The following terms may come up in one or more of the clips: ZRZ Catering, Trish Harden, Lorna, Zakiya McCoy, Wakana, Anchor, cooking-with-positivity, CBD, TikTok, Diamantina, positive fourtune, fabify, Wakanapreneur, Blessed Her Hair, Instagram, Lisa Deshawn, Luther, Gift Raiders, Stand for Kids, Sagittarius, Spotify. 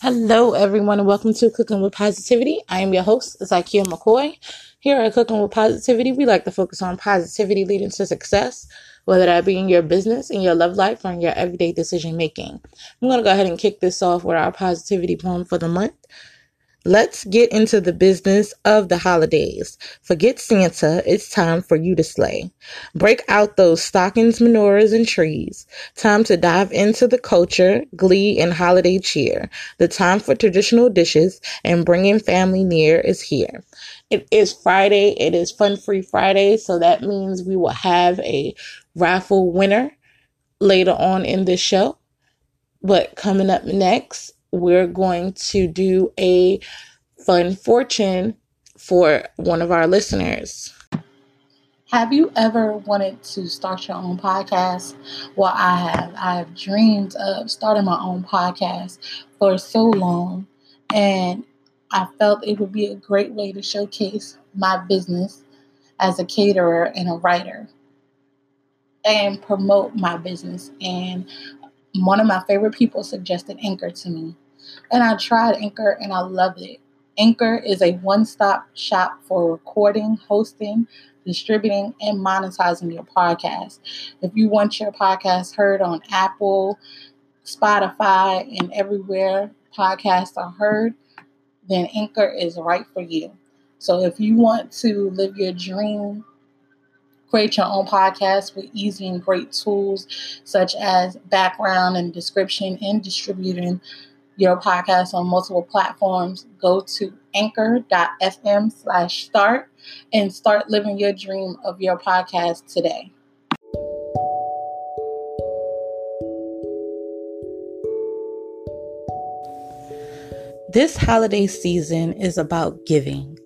Hello everyone and welcome to Cooking with Positivity. I am your host, Zakiya McCoy. Here at Cooking with Positivity, we like to focus on positivity leading to success, whether that be in your business, in your love life, or in your everyday decision making. I'm going to go ahead and kick this off with our positivity poem for the month. Let's get into the business of the holidays. Forget Santa, it's time for you to slay. Break out those stockings, menorahs, and trees. Time to dive into the culture, glee, and holiday cheer. The time for traditional dishes and bringing family near is here. It is Friday. It is Fun Free Friday, so that means we will have a raffle winner later on in this show. But coming up next, we're going to do a fun fortune for one of our listeners. Have you ever wanted to start your own podcast? Well, I have dreamed of starting my own podcast for so long, and I felt it would be a great way to showcase my business as a caterer and a writer and promote my business. And one of my favorite people suggested Anchor to me, and I tried Anchor and I loved it. Anchor is a one-stop shop for recording, hosting, distributing, and monetizing your podcast. If you want your podcast heard on Apple, Spotify, and everywhere podcasts are heard, then Anchor is right for you. So if you want to live your dream, create your own podcast with easy and great tools such as background and description and distributing your podcast on multiple platforms, go to anchor.fm/start and start living your dream of your podcast today. This holiday season is about giving.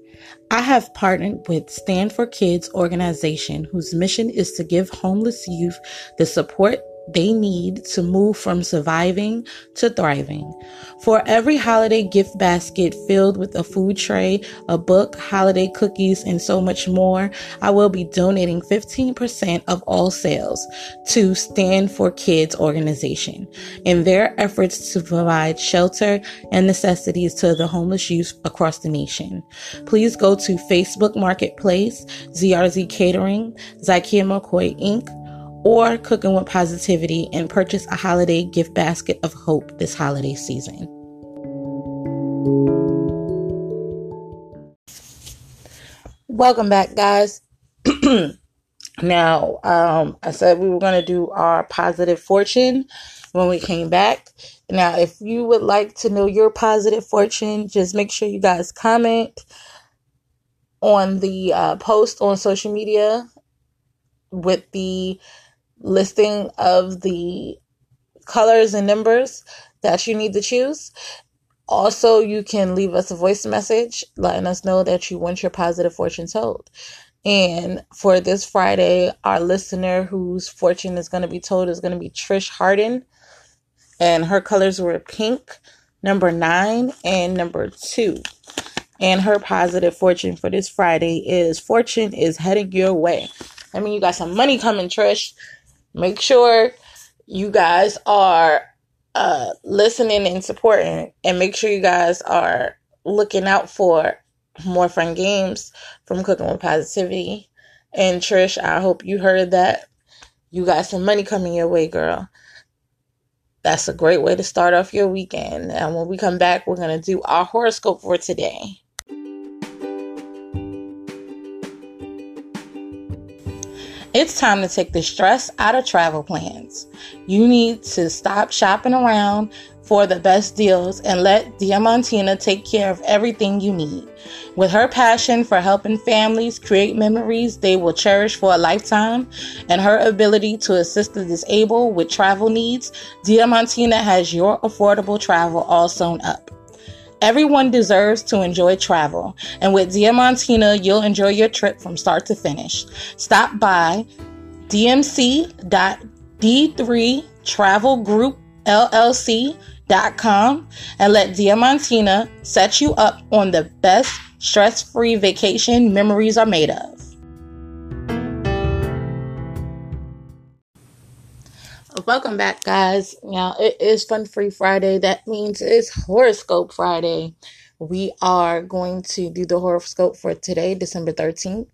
I have partnered with Stand for Kids organization whose mission is to give homeless youth the support they need to move from surviving to thriving. For every holiday gift basket filled with a food tray, a book, holiday cookies, and so much more, I will be donating 15% of all sales to Stand for Kids organization in their efforts to provide shelter and necessities to the homeless youth across the nation. Please go to Facebook Marketplace, ZRZ Catering, Zakiya McCoy Inc., or Cooking with Positivity and purchase a holiday gift basket of hope this holiday season. Welcome back, guys. Now, I said we were going to do our positive fortune when we came back. Now, if you would like to know your positive fortune, just make sure you guys comment on the post on social media with the listing of the colors and numbers that you need to choose. Also, you can leave us a voice message letting us know that you want your positive fortune told. And for this Friday, our listener whose fortune is going to be told is going to be Trish Harden, and her colors were pink, number 9 and number 2. And her positive fortune for this Friday is fortune is heading your way. I mean, you got some money coming, Trish. Make sure you guys are listening and supporting. And make sure you guys are looking out for more fun games from Cooking with Positivity. And Trish, I hope you heard that. You got some money coming your way, girl. That's a great way to start off your weekend. And when we come back, we're going to do our horoscope for today. It's time to take the stress out of travel plans. You need to stop shopping around for the best deals and let Diamantina take care of everything you need. With her passion for helping families create memories they will cherish for a lifetime and her ability to assist the disabled with travel needs, Diamantina has your affordable travel all sewn up. Everyone deserves to enjoy travel, and with Diamantina, you'll enjoy your trip from start to finish. Stop by dmc.d3travelgroupllc.com and let Diamantina set you up on the best stress-free vacation memories are made of. Welcome back, guys. Now, it is Fun Free Friday. That means it's Horoscope Friday. We are going to do the horoscope for today, December 13th.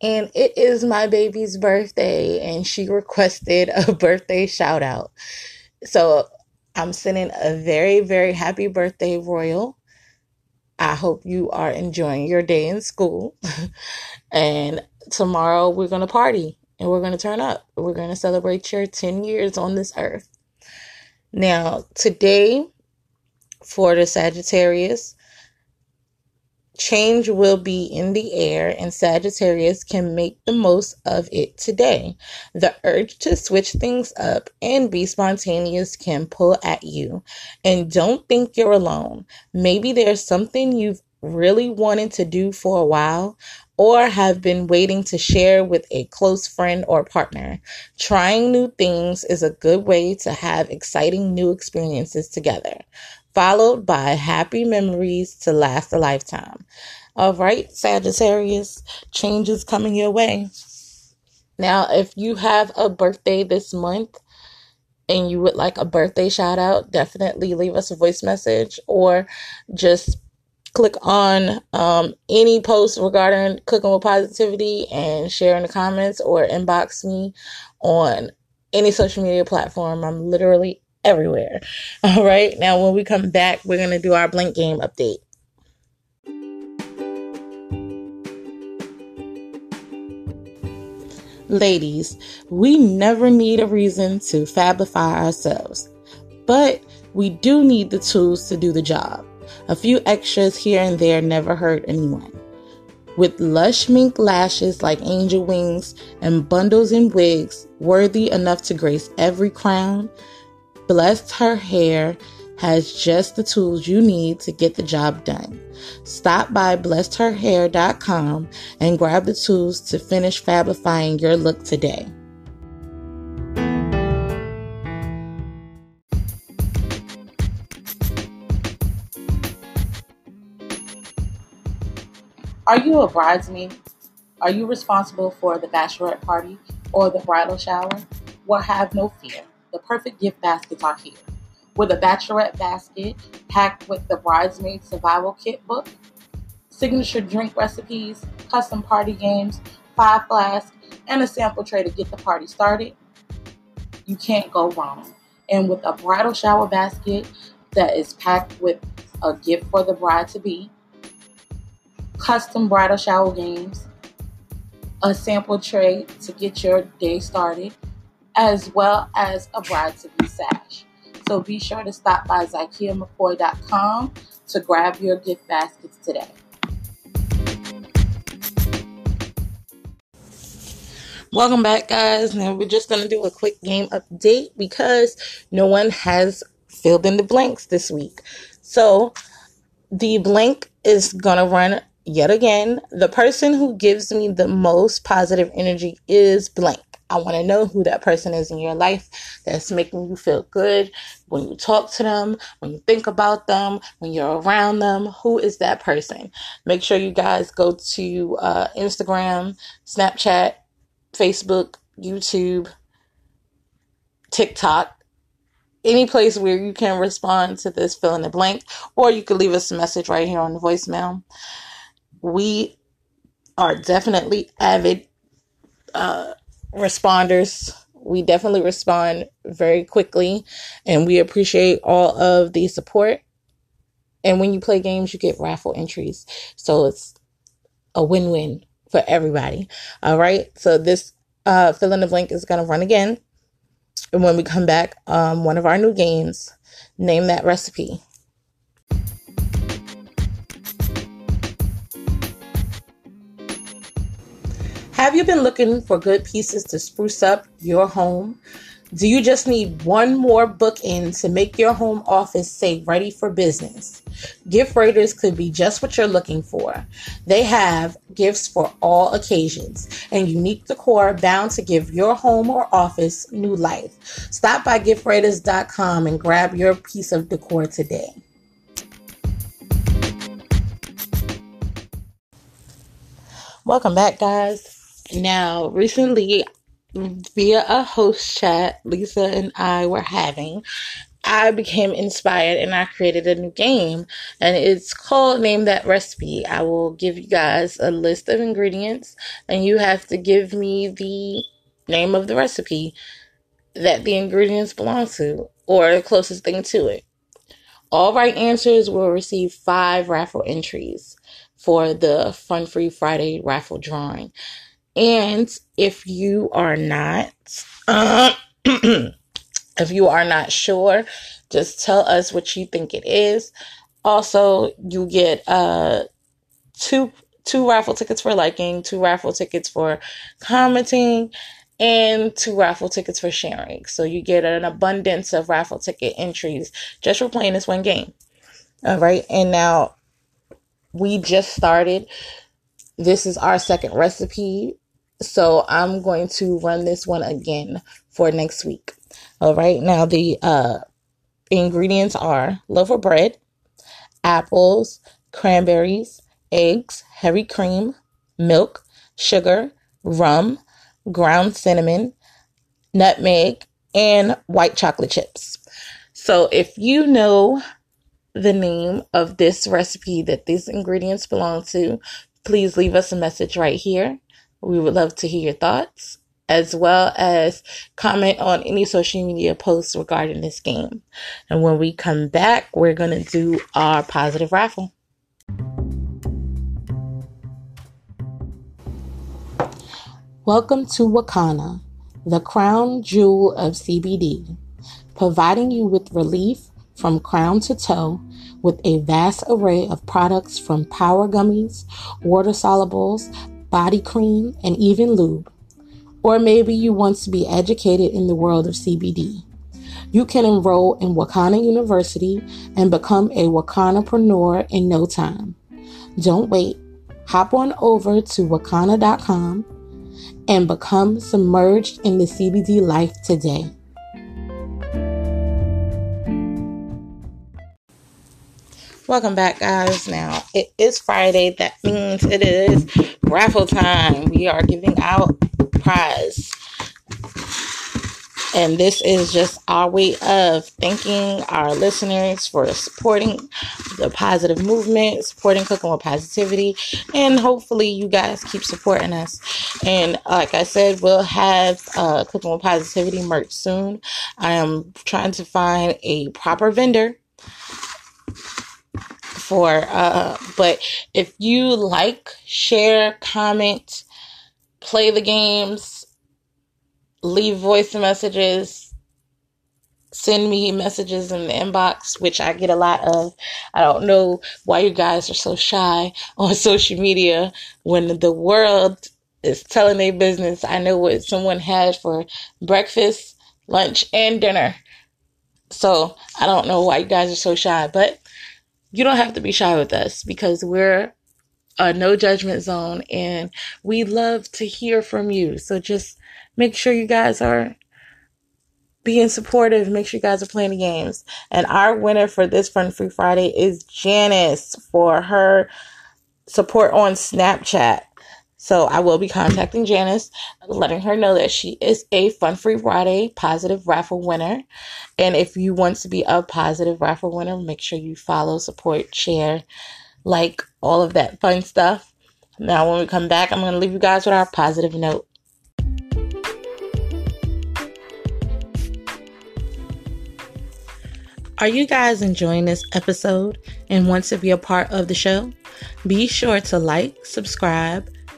And it is my baby's birthday, and she requested a birthday shout out. So I'm sending a very, very happy birthday, Royal. I hope you are enjoying your day in school. And tomorrow we're going to party. And we're going to turn up. We're going to celebrate your 10 years on this earth. Now, today, for the Sagittarius, change will be in the air, and Sagittarius can make the most of it today. The urge to switch things up and be spontaneous can pull at you. And don't think you're alone. Maybe there's something you've really wanted to do for a while, or have been waiting to share with a close friend or partner. Trying new things is a good way to have exciting new experiences together, followed by happy memories to last a lifetime. All right, Sagittarius, change is coming your way. Now, if you have a birthday this month and you would like a birthday shout out, definitely leave us a voice message or just click on any post regarding Cooking with Positivity and share in the comments or inbox me on any social media platform. I'm literally everywhere. All right. Now, when we come back, we're going to do our Blink Game update. Ladies, we never need a reason to fabify ourselves, but we do need the tools to do the job. A few extras here and there never hurt anyone. With lush mink lashes like angel wings and bundles and wigs worthy enough to grace every crown, Blessed Her Hair has just the tools you need to get the job done. Stop by blessedherhair.com and grab the tools to finish fabifying your look today. Are you a bridesmaid? Are you responsible for the bachelorette party or the bridal shower? Well, have no fear. The perfect gift baskets are here. With a bachelorette basket packed with the bridesmaid survival kit book, signature drink recipes, custom party games, 5 flasks, and a sample tray to get the party started, you can't go wrong. And with a bridal shower basket that is packed with a gift for the bride-to-be, custom bridal shower games, a sample tray to get your day started, as well as a bride-to-be sash. So be sure to stop by ZakiyaMcCoy.com to grab your gift baskets today. Welcome back, guys. Now we're just going to do a quick game update because no one has filled in the blanks this week. So the blank is going to run yet again. The person who gives me the most positive energy is blank. I want to know who that person is in your life that's making you feel good when you talk to them, when you think about them, when you're around them. Who is that person? Make sure you guys go to Instagram, Snapchat, Facebook, YouTube, TikTok, any place where you can respond to this fill in the blank, or you can leave us a message right here on the voicemail. We are definitely avid responders. We definitely respond very quickly, and we appreciate all of the support. And when you play games, you get raffle entries. So it's a win-win for everybody. All right. So this fill in the blank is going to run again. And when we come back, one of our new games, Name That Recipe. Have you been looking for good pieces to spruce up your home? Do you just need one more bookend to make your home office say ready for business? Gift Raiders could be just what you're looking for. They have gifts for all occasions and unique decor bound to give your home or office new life. Stop by giftraiders.com and grab your piece of decor today. Welcome back, guys. Now, recently via a host chat Lisa and I were having, I became inspired and I created a new game, and it's called Name That Recipe. I will give you guys a list of ingredients and you have to give me the name of the recipe that the ingredients belong to or the closest thing to it. All right answers will receive 5 raffle entries for the Fun Free Friday raffle drawing. And if you are not if you are not sure, just tell us what you think it is. Also, you get two raffle tickets for liking, 2 raffle tickets for commenting, and 2 raffle tickets for sharing. So you get an abundance of raffle ticket entries just for playing this one game. All right. And now we just started. This is our second recipe. So I'm going to run this one again for next week. All right. Now the ingredients are loaf of bread, apples, cranberries, eggs, heavy cream, milk, sugar, rum, ground cinnamon, nutmeg, and white chocolate chips. So if you know the name of this recipe that these ingredients belong to, please leave us a message right here. We would love to hear your thoughts, as well as comment on any social media posts regarding this game. And when we come back, we're going to do our positive raffle. Welcome to Wakana, the crown jewel of CBD, providing you with relief from crown to toe with a vast array of products from power gummies, water solubles, body cream, and even lube. Or maybe you want to be educated in the world of CBD. You can enroll in Wakana University and become a Wakanapreneur in no time. Don't wait. Hop on over to wakana.com and become submerged in the CBD life today. Welcome back, guys. Now, it is Friday. That means it is raffle time. We are giving out a prize. And this is just our way of thanking our listeners for supporting the positive movement, supporting Cooking with Positivity, and hopefully you guys keep supporting us. And like I said, we'll have Cooking with Positivity merch soon. I am trying to find a proper vendor for, but if you like, share, comment, play the games, leave voice messages, send me messages in the inbox, which I get a lot of. I don't know why you guys are so shy on social media when the world is telling their business. I know what someone had for breakfast, lunch, and dinner. So I don't know why you guys are so shy, but you don't have to be shy with us because we're a no judgment zone and we love to hear from you. So just make sure you guys are being supportive. Make sure you guys are playing the games. And our winner for this Fun Free Friday is Janice for her support on Snapchat. So I will be contacting Janice, letting her know that she is a Fun Free Friday positive raffle winner. And if you want to be a positive raffle winner, make sure you follow, support, share, like, all of that fun stuff. Now, when we come back, I'm going to leave you guys with our positive note. Are you guys enjoying this episode and want to be a part of the show? Be sure to like, subscribe,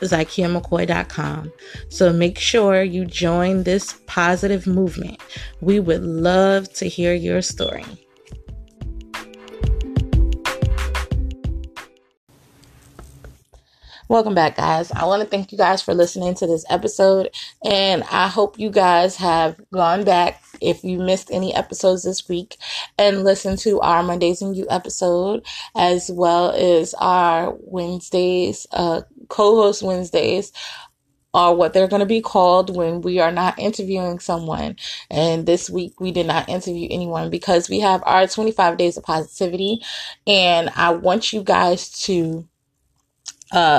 ZakiyaMcCoy.com. So make sure you join this positive movement. We would love to hear your story. Welcome back, guys. I want to thank you guys for listening to this episode, and I hope you guys have gone back, if you missed any episodes this week, and listened to our Mondays and You episode, as well as our Wednesdays, co-host Wednesdays, are what they're going to be called when we are not interviewing someone. And this week we did not interview anyone because we have our 25 days of positivity. And I want you guys to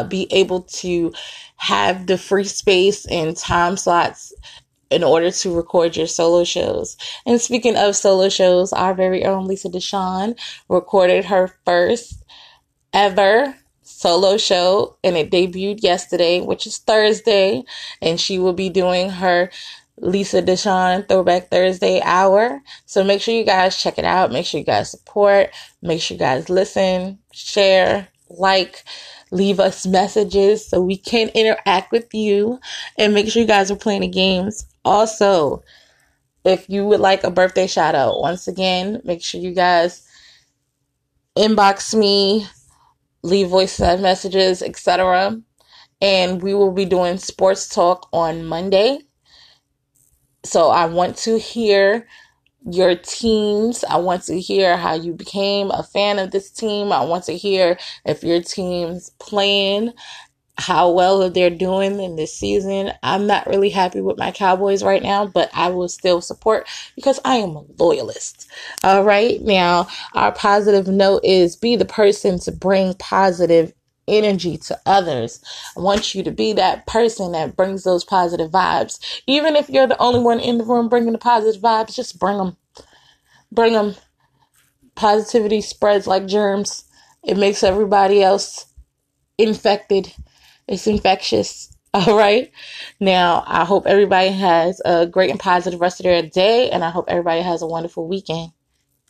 be able to have the free space and time slots in order to record your solo shows. And speaking of solo shows, our very own Lisa Deshawn recorded her first ever solo show, and it debuted yesterday, which is Thursday, and she will be doing her Lisa Deshawn Throwback Thursday hour. So make sure you guys check it out. Make sure you guys support. Make sure you guys listen, share, like, leave us messages so we can interact with you, and make sure you guys are playing the games. Also, if you would like a birthday shout out, once again, make sure you guys inbox me, leave voice messages, etc. And we will be doing sports talk on Monday. So I want to hear your teams. I want to hear how you became a fan of this team. I want to hear if your team's playing, how well they're doing in this season. I'm not really happy with my Cowboys right now, but I will still support because I am a loyalist. All right. Now, our positive note is be the person to bring positive energy to others. I want you to be that person that brings those positive vibes. Even if you're the only one in the room bringing the positive vibes, just bring them. Bring them. Positivity spreads like germs. It makes everybody else infected. It's infectious. All right. Now, I hope everybody has a great and positive rest of their day, and I hope everybody has a wonderful weekend.